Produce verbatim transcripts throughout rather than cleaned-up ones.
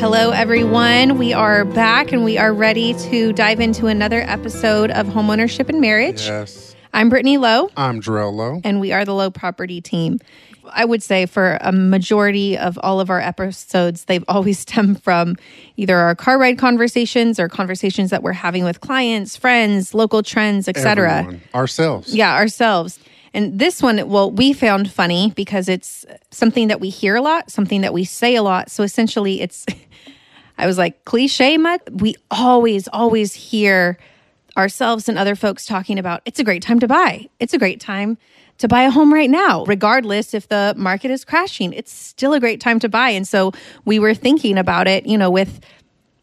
Hello, everyone. We are back and we are ready to dive into another episode of Homeownership and Marriage. Yes. I'm Brittany Lowe. I'm Jarrell Lowe. And we are the Lowe Property Team. I would say for a majority of all of our episodes, they've always stemmed from either our car ride conversations or conversations that we're having with clients, friends, local trends, et cetera. Ourselves. Yeah, ourselves. And this one, well, we found funny because it's something that we hear a lot, something that we say a lot. So essentially it's... I was like, cliche much? We always, always hear ourselves and other folks talking about, it's a great time to buy. It's a great time to buy a home right now. Regardless if the market is crashing, it's still a great time to buy. And so we were thinking about it, you know, with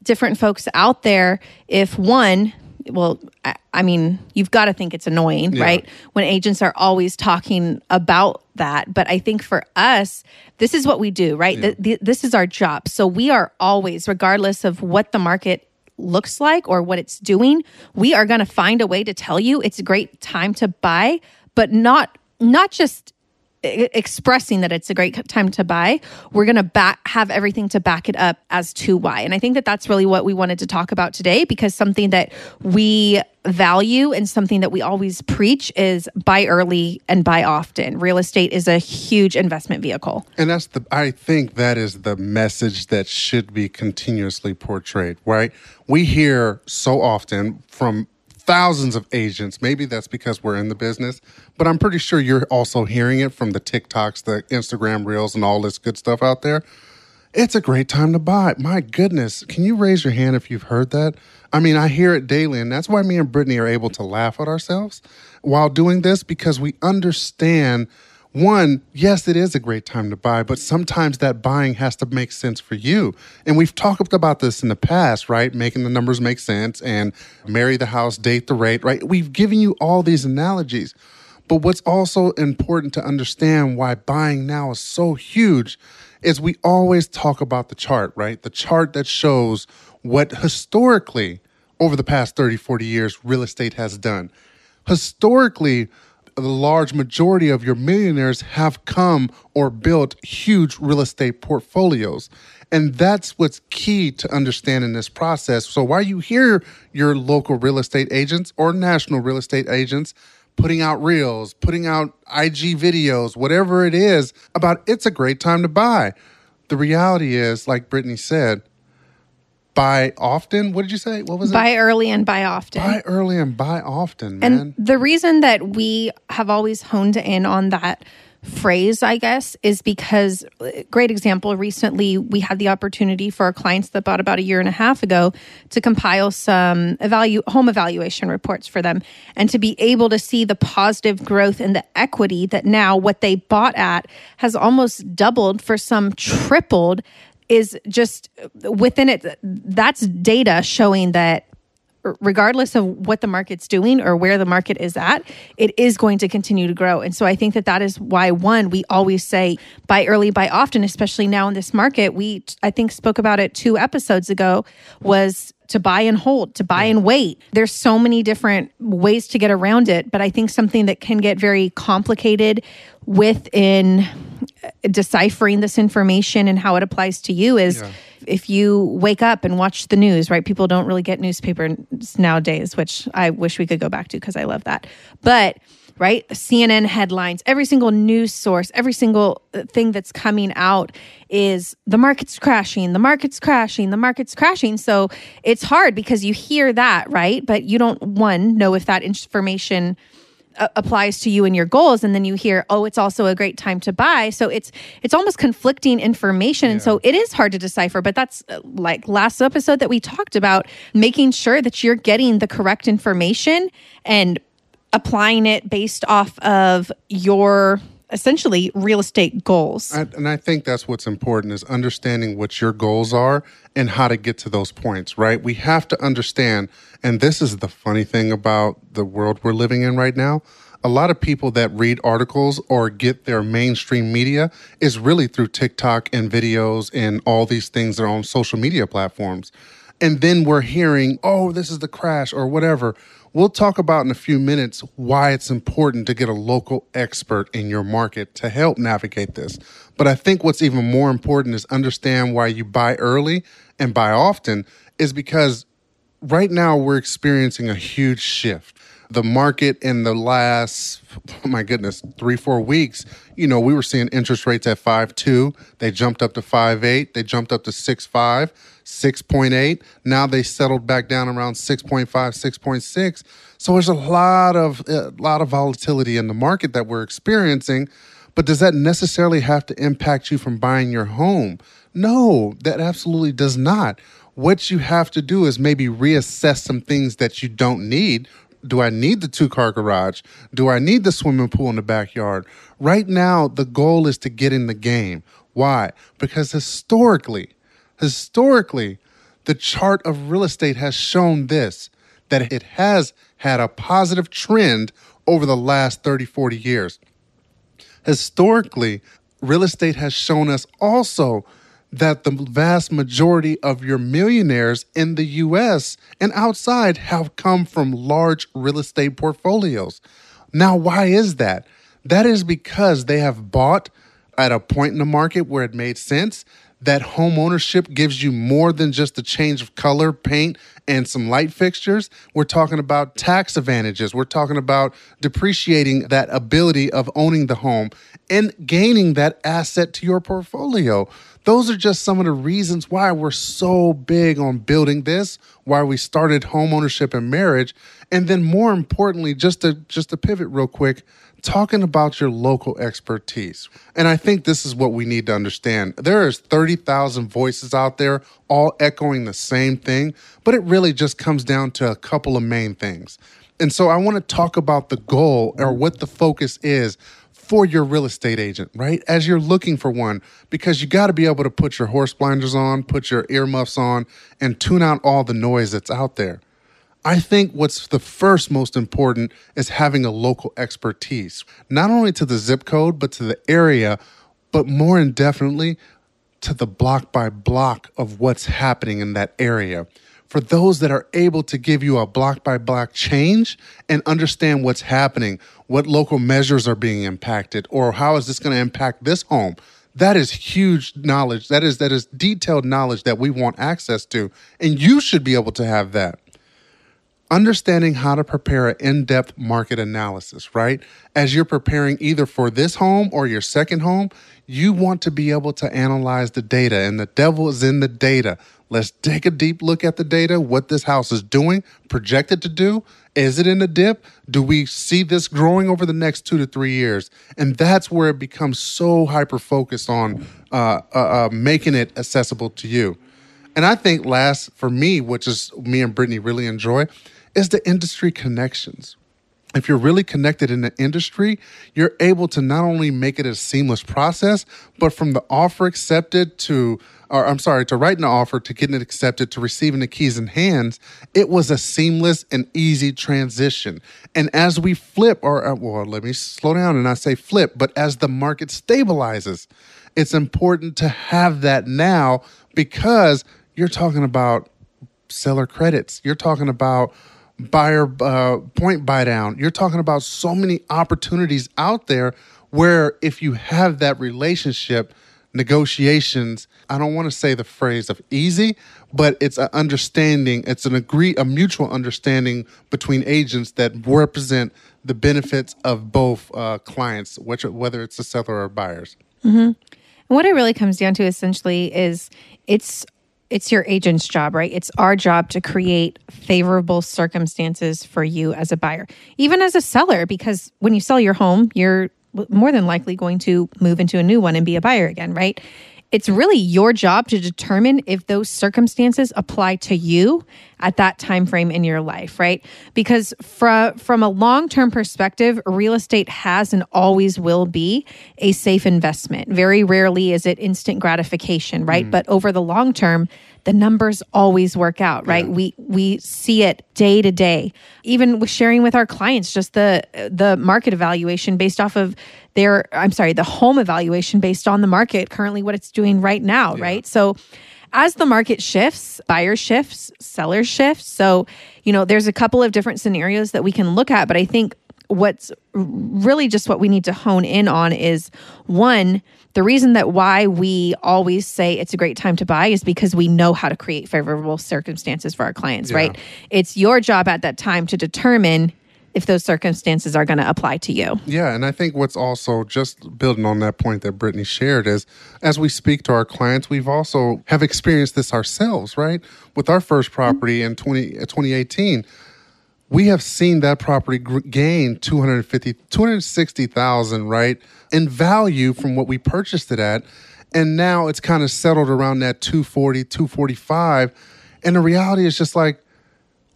different folks out there. If one... Well, I, I mean, you've got to think it's annoying, yeah. right? When agents are always talking about that. But I think for us, this is what we do, right? Yeah. The, the, this is our job. So we are always, regardless of what the market looks like or what it's doing, we are going to find a way to tell you it's a great time to buy, but not not just expressing that it's a great time to buy. We're going to back, have everything to back it up as to why. And I think that that's really what we wanted to talk about today, because something that we value and something that we always preach is buy early and buy often. Real estate is a huge investment vehicle. And that's the, I think that is the message that should be continuously portrayed, right? We hear so often from thousands of agents. Maybe that's because we're in the business, but I'm pretty sure you're also hearing it from the TikToks, the Instagram Reels, and all this good stuff out there. It's a great time to buy. My goodness. Can you raise your hand if you've heard that? I mean, I hear it daily, and that's why me and Brittany are able to laugh at ourselves while doing this, because we understand, one, yes, it is a great time to buy, but sometimes that buying has to make sense for you. And we've talked about this in the past, right? Making the numbers make sense and marry the house, date the rate, right? We've given you all these analogies. But what's also important to understand why buying now is so huge is we always talk about the chart, right? The chart that shows what historically, over the past thirty, forty years, real estate has done. Historically, the large majority of your millionaires have come or built huge real estate portfolios. And that's what's key to understand in this process. So while you hear your local real estate agents or national real estate agents putting out reels, putting out I G videos, whatever it is, about it's a great time to buy, the reality is, like Brittany said, buy often? What did you say? What was it? Buy early and buy often. Buy early and buy often, man. And the reason that we have always honed in on that phrase, I guess, is because, great example, recently we had the opportunity for our clients that bought about a year and a half ago to compile some evalu- home evaluation reports for them and to be able to see the positive growth in the equity that now what they bought at has almost doubled, for some tripled, is just within it. That's data showing that regardless of what the market's doing or where the market is at, it is going to continue to grow. And so I think that that is why, one, we always say buy early, buy often, especially now in this market. We, I think, spoke about it two episodes ago, was to buy and hold, to buy and wait. There's so many different ways to get around it, but I think something that can get very complicated within deciphering this information and how it applies to you is yeah. if you wake up and watch the news, right? People don't really get newspapers nowadays, which I wish we could go back to because I love that. But, right, C N N headlines, every single news source, every single thing that's coming out is the market's crashing, the market's crashing, the market's crashing. So it's hard because you hear that, right? But you don't, one, know if that information applies to you and your goals, and then you hear, oh, it's also a great time to buy. So it's it's almost conflicting information. Yeah. And so it is hard to decipher, but that's like last episode that we talked about, making sure that you're getting the correct information and applying it based off of your essentially real estate goals. I, and I think that's what's important, is understanding what your goals are and how to get to those points, right? We have to understand, and this is the funny thing about the world we're living in right now, a lot of people that read articles or get their mainstream media is really through TikTok and videos and all these things that are on social media platforms. And then we're hearing, oh, this is the crash or whatever. We'll talk about in a few minutes why it's important to get a local expert in your market to help navigate this. But I think what's even more important is understand why you buy early and buy often, is because right now we're experiencing a huge shift. The market in the last, oh my goodness, three, four weeks, you know, we were seeing interest rates at five point two. They jumped up to five point eight. They jumped up to six point five, six point eight. Now they settled back down around six point five, six point six. So there's a lot of a lot of volatility in the market that we're experiencing. But does that necessarily have to impact you from buying your home? No, that absolutely does not. What you have to do is maybe reassess some things that you don't need. Do I need the two-car garage? Do I need the swimming pool in the backyard? Right now, the goal is to get in the game. Why? Because historically, historically, the chart of real estate has shown this, that it has had a positive trend over the last thirty, forty years. Historically, real estate has shown us also that the vast majority of your millionaires in the U S and outside have come from large real estate portfolios. Now, why is that? That is because they have bought at a point in the market where it made sense, that home ownership gives you more than just a change of color, paint, and some light fixtures. We're talking about tax advantages. We're talking about depreciating that ability of owning the home and gaining that asset to your portfolio. Those are just some of the reasons why we're so big on building this, why we started home ownership and marriage. And then more importantly, just to just to pivot real quick, talking about your local expertise. And I think this is what we need to understand. There is thirty thousand voices out there all echoing the same thing, but it really just comes down to a couple of main things. And so I want to talk about the goal or what the focus is for your real estate agent, right? As you're looking for one, because you got to be able to put your horse blinders on, put your earmuffs on, and tune out all the noise that's out there. I think what's the first most important is having a local expertise, not only to the zip code, but to the area, but more indefinitely to the block by block of what's happening in that area. For those that are able to give you a block by block change and understand what's happening, what local measures are being impacted, or how is this going to impact this home? That is huge knowledge. That is, that is detailed knowledge that we want access to, and you should be able to have that. Understanding how to prepare an in-depth market analysis, right? As you're preparing either for this home or your second home, you want to be able to analyze the data, and the devil is in the data. Let's take a deep look at the data, what this house is doing, projected to do. Is it in a dip? Do we see this growing over the next two to three years? And that's where it becomes so hyper-focused on uh, uh, uh, making it accessible to you. And I think last, for me, which is me and Brittany really enjoy, is the industry connections. If you're really connected in the industry, you're able to not only make it a seamless process, but from the offer accepted to, or I'm sorry, to writing the offer, to getting it accepted, to receiving the keys in hands, it was a seamless and easy transition. And as we flip, or well, let me slow down and not say flip, but as the market stabilizes, it's important to have that now, because you're talking about seller credits. You're talking about buyer uh, point buy down. You're talking about so many opportunities out there where if you have that relationship, negotiations, I don't want to say the phrase of easy, but it's an understanding, it's an agree, a mutual understanding between agents that represent the benefits of both uh, clients, which, whether it's the seller or buyers. Mm-hmm. And what it really comes down to essentially is it's It's your agent's job, right? It's our job to create favorable circumstances for you as a buyer, even as a seller, because when you sell your home, you're more than likely going to move into a new one and be a buyer again, right? it's really your job to determine if those circumstances apply to you at that time frame in your life, right? Because from from a long-term perspective, real estate has and always will be a safe investment. Very rarely is it instant gratification, right? Mm. But over the long term, the numbers always work out, right? Yeah. We we see it day to day. Even with sharing with our clients, just the the market evaluation based off of their, I'm sorry, the home evaluation based on the market, currently what it's doing right now, yeah. right? So as the market shifts, buyer shifts, seller shifts. So, you know, there's a couple of different scenarios that we can look at, but I think what's really just what we need to hone in on is, one, the reason that why we always say it's a great time to buy is because we know how to create favorable circumstances for our clients, yeah. right? It's your job at that time to determine if those circumstances are going to apply to you. Yeah, and I think what's also, just building on that point that Brittany shared, is as we speak to our clients, we've also have experienced this ourselves, right? With our first property mm-hmm. in twenty, twenty eighteen, we have seen that property gain two hundred fifty, two hundred sixty thousand, right, in value from what we purchased it at. And now it's kind of settled around that two forty, two forty-five. And the reality is just like,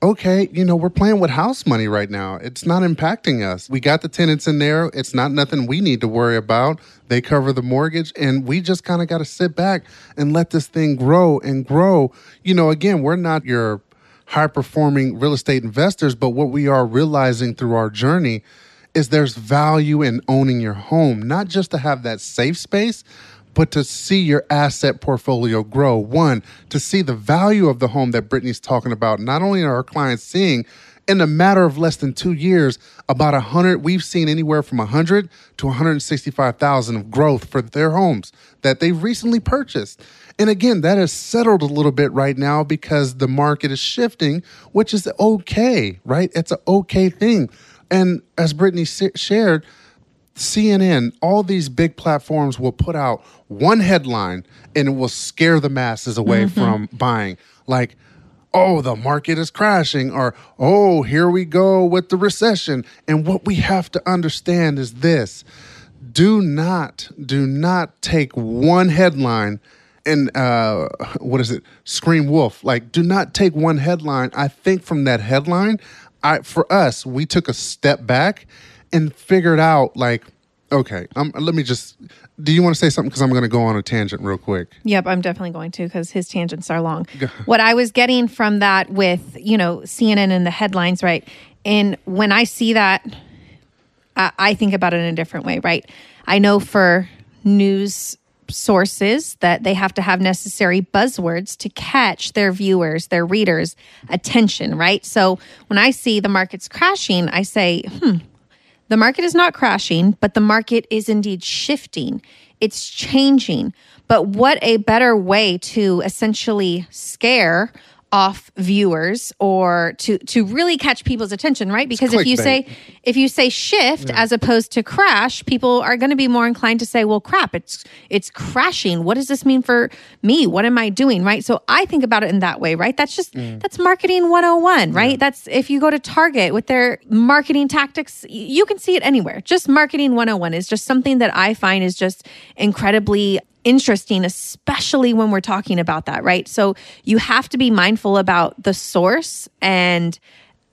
okay, you know, we're playing with house money right now. It's not impacting us. We got the tenants in there. It's not nothing we need to worry about. They cover the mortgage, and we just kind of got to sit back and let this thing grow and grow. You know, again, we're not your high-performing real estate investors, but what we are realizing through our journey is there's value in owning your home, not just to have that safe space, but to see your asset portfolio grow. One, to see the value of the home that Brittany's talking about. Not only are our clients seeing, in a matter of less than two years, about one hundred, we've seen anywhere from one hundred to one hundred sixty-five thousand of growth for their homes that they recently purchased. And again, that has settled a little bit right now because the market is shifting, which is okay, right? It's an okay thing. And as Brittany shared, C N N, all these big platforms will put out one headline and it will scare the masses away mm-hmm. from buying. Like, oh, the market is crashing, or, oh, here we go with the recession. And what we have to understand is this. Do not, do not take one headline and, uh, what is it, scream wolf. Like, do not take one headline. I think from that headline, I for us, we took a step back and figured out, like, okay, um, let me just, do you want to say something? Because I'm going to go on a tangent real quick. Yep, I'm definitely going to, because his tangents are long. What I was getting from that with, you know, C N N and the headlines, right? And when I see that, I, I think about it in a different way, right? I know for news sources that they have to have necessary buzzwords to catch their viewers, their readers' attention, right? So when I see the market's crashing, I say, hmm, the market is not crashing, but the market is indeed shifting. It's changing. But what a better way to essentially scare off viewers, or to, to really catch people's attention, right? Because if you say if you say shift yeah. as opposed to crash, people are going to be more inclined to say, well, crap, it's it's crashing. What does this mean for me? What am I doing, right? So I think about it in that way, right? That's just, mm. that's marketing one oh one, right? Yeah. That's, if you go to Target with their marketing tactics, you can see it anywhere. Just marketing one oh one is just something that I find is just incredibly interesting, especially when we're talking about that, right? So you have to be mindful about the source and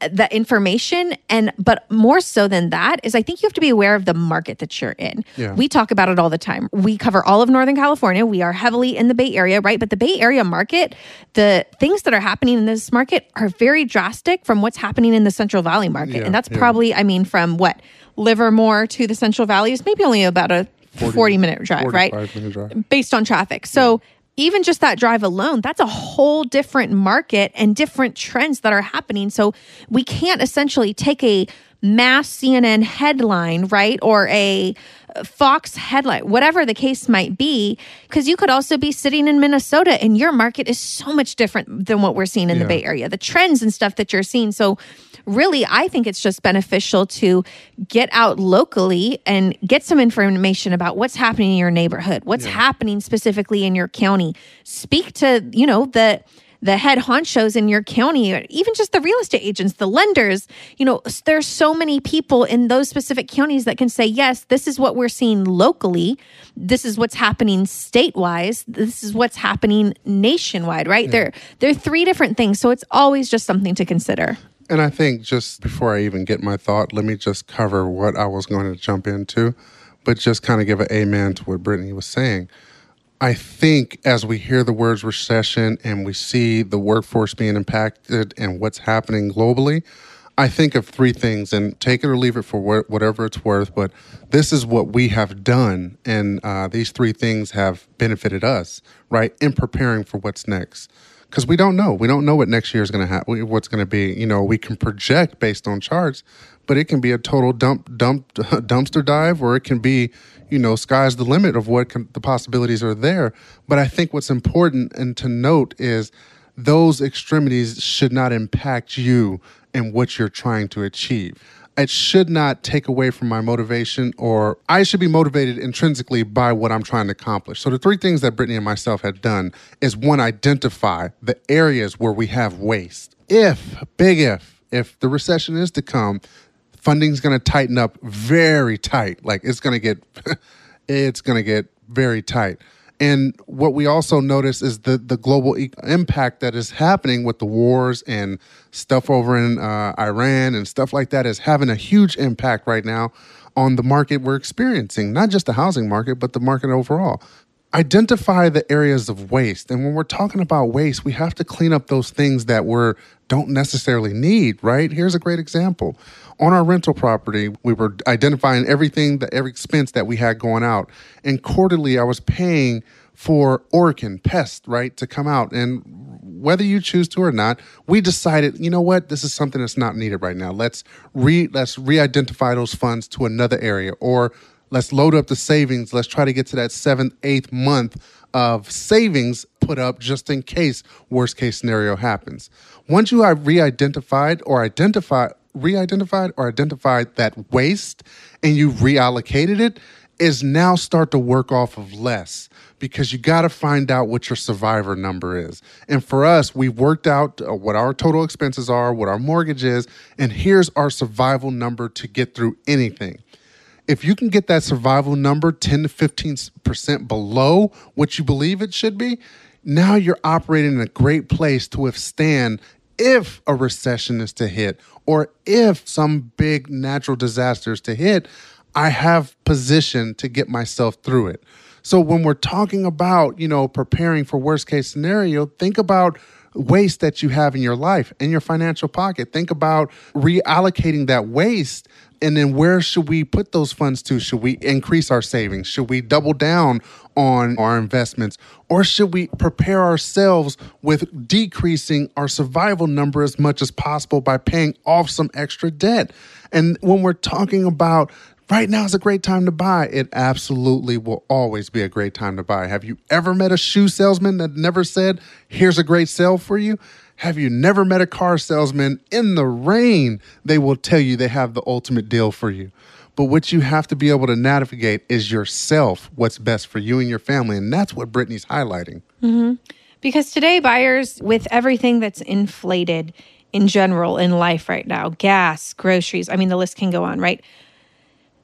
the information, and but more so than that is, I think you have to be aware of the market that you're in. Yeah. We talk about it all the time. We cover all of Northern California. We are heavily in the Bay Area, right? But the Bay Area market, the things that are happening in this market are very drastic from what's happening in the Central Valley market. Yeah, and that's yeah. probably, I mean, from what, Livermore to the Central Valley is maybe only about a forty-minute drive, right? Minute drive. Based on traffic. So yeah. even just that drive alone, that's a whole different market and different trends that are happening. So we can't essentially take a mass C N N headline, right? Or a Fox headline, whatever the case might be, because you could also be sitting in Minnesota and your market is so much different than what we're seeing in yeah. the Bay Area, the trends and stuff that you're seeing. So really, I think it's just beneficial to get out locally and get some information about what's happening in your neighborhood, what's yeah. happening specifically in your county. Speak to, you know, the the head honchos in your county, or even just the real estate agents, the lenders. You know, there's so many people in those specific counties that can say, yes, this is what we're seeing locally. This is what's happening state-wise. This is what's happening nationwide, right? Yeah. There, there are three different things. So it's always just something to consider. And I think just before I even get my thought, let me just cover what I was going to jump into, but just kind of give an amen to what Brittany was saying. I think as we hear the words recession and we see the workforce being impacted and what's happening globally, I think of three things, and take it or leave it for whatever it's worth, but this is what we have done, and uh, these three things have benefited us, right, in preparing for what's next. Because we don't know. We don't know what next year is going to happen, what's going to be. You know, we can project based on charts, but it can be a total dump, dump, dumpster dive, or it can be, you know, sky's the limit of what can, the possibilities are there. But I think what's important and to note is those extremities should not impact you and what you're trying to achieve. It should not take away from my motivation, or I should be motivated intrinsically by what I'm trying to accomplish. So the three things that Brittany and myself had done is, one, identify the areas where we have waste. If, big if, if the recession is to come, funding's going to tighten up very tight. Like it's going to get, it's going to get very tight. And what we also notice is the, the global e- impact that is happening with the wars and stuff over in uh, Iran and stuff like that is having a huge impact right now on the market we're experiencing, not just the housing market, but the market overall. Identify the areas of waste. And when we're talking about waste, we have to clean up those things that we don't necessarily need, right? Here's a great example. On our rental property, we were identifying everything, that every expense that we had going out. And quarterly, I was paying for Orkin pest, right, to come out. And whether you choose to or not, we decided, you know what, this is something that's not needed right now. Let's re let's re-identify those funds to another area, or let's load up the savings. Let's try to get to that seventh, eighth month of savings put up just in case worst case scenario happens. Once you have re-identified or identify. re-identified or identified that waste and you reallocated it, is now start to work off of less, because you got to find out what your survivor number is. And for us, we've worked out what our total expenses are, what our mortgage is, and here's our survival number to get through anything. If you can get that survival number ten to fifteen percent below what you believe it should be, now you're operating in a great place to withstand if a recession is to hit, or if some big natural disaster is to hit. I have position to get myself through it. So when we're talking about, you know, preparing for worst case scenario, think about waste that you have in your life, in your financial pocket. Think about reallocating that waste. And then where should we put those funds to? Should we increase our savings? Should we double down on our investments? Or should we prepare ourselves with decreasing our survival number as much as possible by paying off some extra debt? And when we're talking about right now is a great time to buy, it absolutely will always be a great time to buy. Have you ever met a shoe salesman that never said, here's a great sale for you? Have you never met a car salesman in the rain? They will tell you they have the ultimate deal for you. But what you have to be able to navigate is yourself, what's best for you and your family. And that's what Brittany's highlighting. Mm-hmm. Because today, buyers, with everything that's inflated in general in life right now, gas, groceries, I mean, the list can go on, right?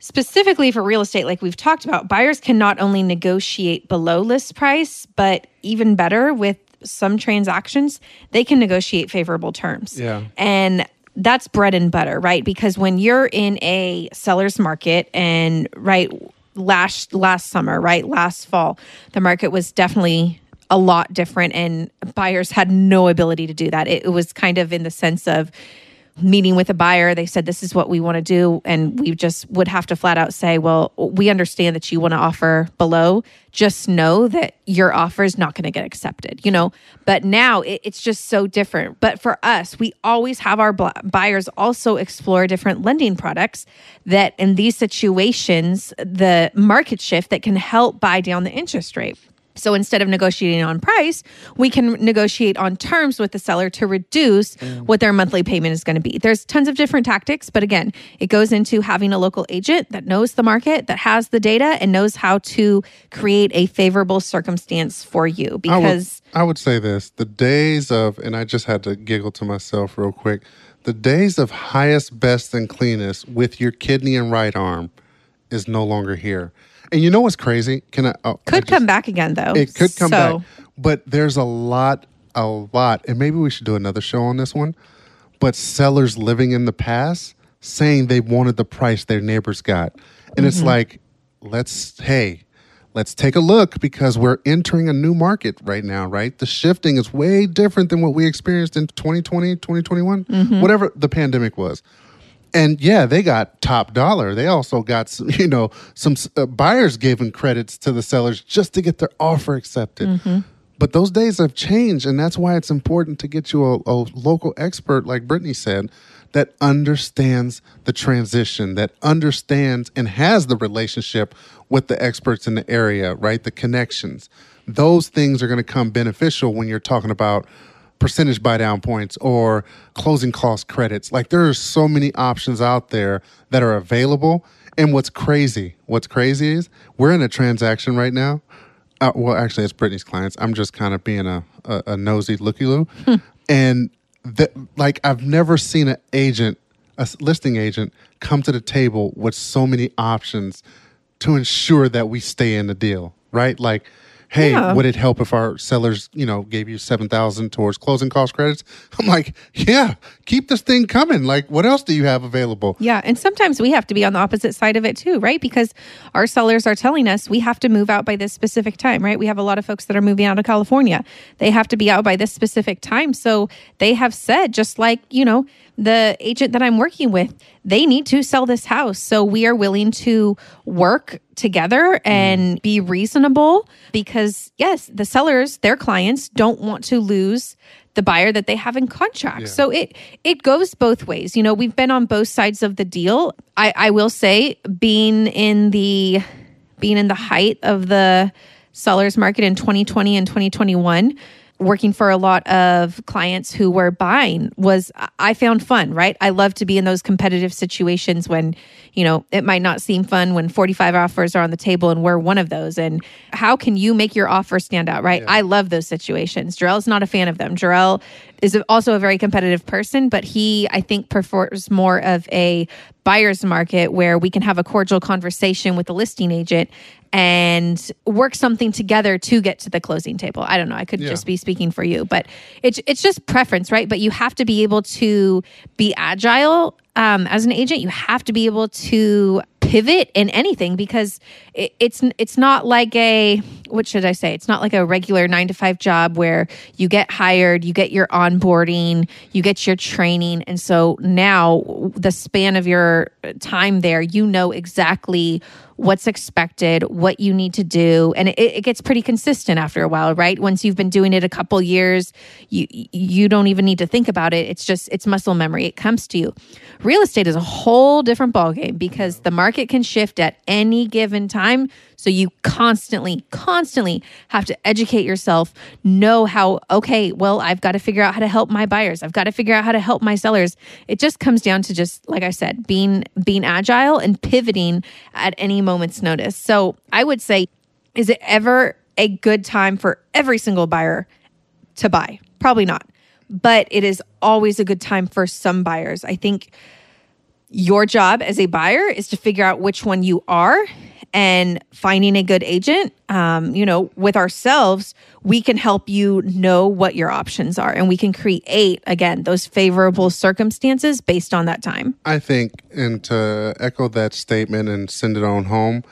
Specifically for real estate, like we've talked about, buyers can not only negotiate below list price, but even better with some transactions, they can negotiate favorable terms. Yeah. And that's bread and butter, right? Because when you're in a seller's market and right last last summer, right, last fall, the market was definitely a lot different and buyers had no ability to do that. It, it was kind of in the sense of meeting with a buyer, they said, this is what we want to do. And we just would have to flat out say, well, we understand that you want to offer below. Just know that your offer is not going to get accepted, you know? But now it, it's just so different. But for us, we always have our b- buyers also explore different lending products that in these situations, the market shift that can help buy down the interest rate. So instead of negotiating on price, we can negotiate on terms with the seller to reduce mm. what their monthly payment is going to be. There's tons of different tactics, but again, it goes into having a local agent that knows the market, that has the data, and knows how to create a favorable circumstance for you. Because I would, I would say this, the days of, and I just had to giggle to myself real quick, the days of highest, best, and cleanest with your kidney and right arm is no longer here. And you know what's crazy? Can I oh, could I just, come back again though? It could come so. back, but there's a lot, a lot, and maybe we should do another show on this one. But sellers living in the past saying they wanted the price their neighbors got, and mm-hmm. it's like, let's hey, let's take a look because we're entering a new market right now. Right, the shifting is way different than what we experienced in twenty twenty, twenty twenty-one, mm-hmm. whatever the pandemic was. And yeah, they got top dollar. They also got, some, you know, some uh, buyers giving credits to the sellers just to get their offer accepted. Mm-hmm. But those days have changed. And that's why it's important to get you a, a local expert, like Brittany said, that understands the transition, that understands and has the relationship with the experts in the area, right? The connections. Those things are going to come beneficial when you're talking about percentage buy down points or closing cost credits. Like there are so many options out there that are available. And what's crazy, what's crazy is we're in a transaction right now. Uh, well, actually it's Brittany's clients. I'm just kind of being a, a, a nosy looky-loo. Hmm. And the, like I've never seen an agent, a listing agent come to the table with so many options to ensure that we stay in the deal, right? Like, hey, yeah. would it help if our sellers, you know, gave you seven thousand dollars towards closing cost credits? I'm like, yeah, keep this thing coming. Like, what else do you have available? Yeah, and sometimes we have to be on the opposite side of it too, right? Because our sellers are telling us we have to move out by this specific time, right? We have a lot of folks that are moving out of California. They have to be out by this specific time. So they have said, just like, you know, the agent that I'm working with, they need to sell this house. So we are willing to work together and be reasonable because, yes, the sellers, their clients don't want to lose the buyer that they have in contract. Yeah. So it it goes both ways. You know, we've been on both sides of the deal. I, I will say being in the being in the height of the seller's market in twenty twenty and twenty twenty-one, working for a lot of clients who were buying was, I found fun, right? I love to be in those competitive situations when, you know, it might not seem fun when forty-five offers are on the table and we're one of those. And how can you make your offer stand out, right? Yeah. I love those situations. Jarrell's not a fan of them. Jarrell is also a very competitive person, but he, I think, prefers more of a buyer's market where we can have a cordial conversation with the listing agent and work something together to get to the closing table. I don't know. I could yeah. just be speaking for you, but it's it's just preference, right? But you have to be able to be agile um, as an agent. You have to be able to pivot in anything because it, it's it's not like a what should I say? It's not like a regular nine to five job where you get hired, you get your onboarding, you get your training, and so now the span of your time there, you know exactly what's expected, what you need to do. And it, it gets pretty consistent after a while, right? Once you've been doing it a couple years, you you don't even need to think about it. It's just, it's muscle memory. It comes to you. Real estate is a whole different ballgame because the market can shift at any given time. So you constantly, constantly have to educate yourself, know how, okay, well, I've got to figure out how to help my buyers. I've got to figure out how to help my sellers. It just comes down to just, like I said, being being agile and pivoting at any moment's notice. So I would say, is it ever a good time for every single buyer to buy? Probably not. But it is always a good time for some buyers. I think your job as a buyer is to figure out which one you are and finding a good agent. Um, you know, with ourselves, we can help you know what your options are and we can create, again, those favorable circumstances based on that time. I think, and to echo that statement and send it on home,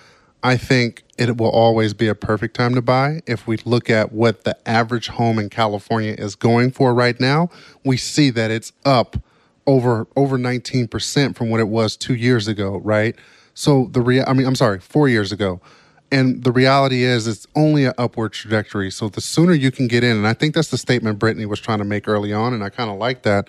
I think it will always be a perfect time to buy. If we look at what the average home in California is going for right now, we see that it's up over over nineteen percent from what it was two years ago, right? So the rea- I mean, I'm sorry, four years ago. And the reality is it's only an upward trajectory. So the sooner you can get in, and I think that's the statement Brittany was trying to make early on, and I kind of like that,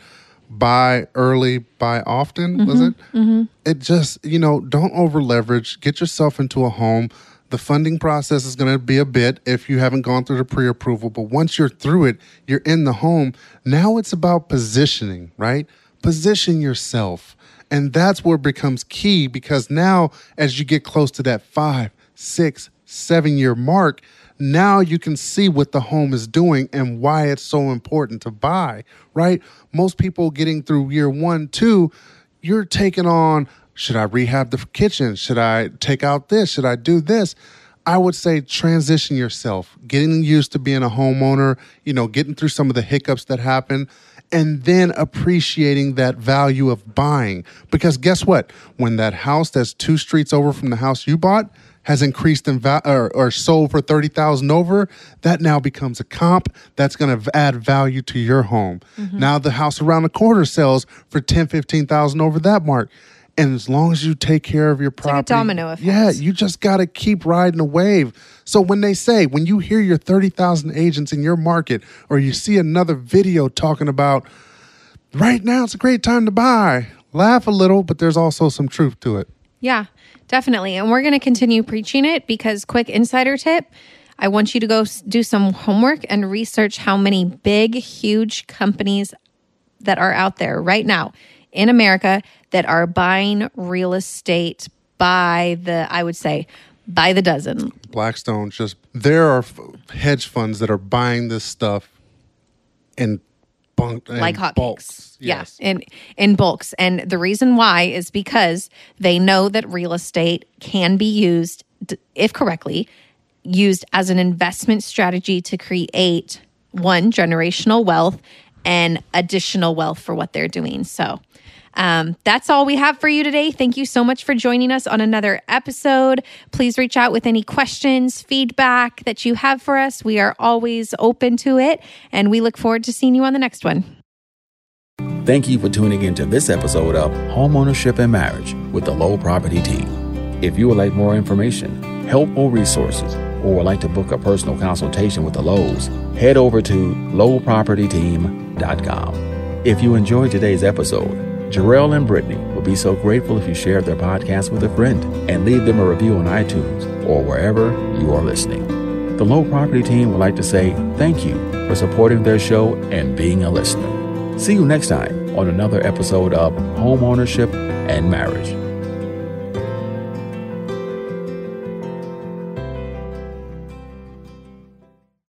buy early, buy often, mm-hmm, was it? Mm-hmm. It just, you know, don't over leverage, get yourself into a home The funding process is going to be a bit if you haven't gone through the pre-approval, but once you're through it, you're in the home. Now it's about positioning, right? Position yourself. And that's where it becomes key, because now as you get close to that five, six, seven year mark, now you can see what the home is doing and why it's so important to buy, right? Most people getting through year one, two, you're taking on, should I rehab the kitchen? Should I take out this? Should I do this? I would say transition yourself, getting used to being a homeowner, you know, getting through some of the hiccups that happen, and then appreciating that value of buying. Because guess what? When that house that's two streets over from the house you bought has increased in value or, or sold for thirty thousand dollars over, that now becomes a comp that's going to add value to your home. Mm-hmm. Now the house around the corner sells for ten thousand dollars, fifteen thousand dollars over that mark. And as long as you take care of your property, it's like a domino effect. Yeah, you just got to keep riding a wave. So when they say, when you hear your thirty thousand agents in your market, or you see another video talking about, right now it's a great time to buy, laugh a little, but there's also some truth to it. Yeah, definitely. And we're going to continue preaching it, because quick insider tip, I want you to go do some homework and research how many big, huge companies that are out there right now in America that are buying real estate by the, I would say, by the dozen. Blackstone, just, there are hedge funds that are buying this stuff in, bunk, in like hotcakes. Bulks. Yes. Yeah, in, in bulks. And the reason why is because they know that real estate can be used, if correctly, used as an investment strategy to create, one, generational wealth and additional wealth for what they're doing. So Um, that's all we have for you today. Thank you so much for joining us on another episode. Please reach out with any questions, feedback that you have for us. We are always open to it, and we look forward to seeing you on the next one. Thank you for tuning into this episode of Homeownership and Marriage with the Lowe Property Team. If you would like more information, helpful resources, or would like to book a personal consultation with the Lowes, head over to low property team dot com. If you enjoyed today's episode, Jarrell and Brittany would be so grateful if you shared their podcast with a friend and leave them a review on iTunes or wherever you are listening. The Lowe Property Team would like to say thank you for supporting their show and being a listener. See you next time on another episode of Homeownership and Marriage.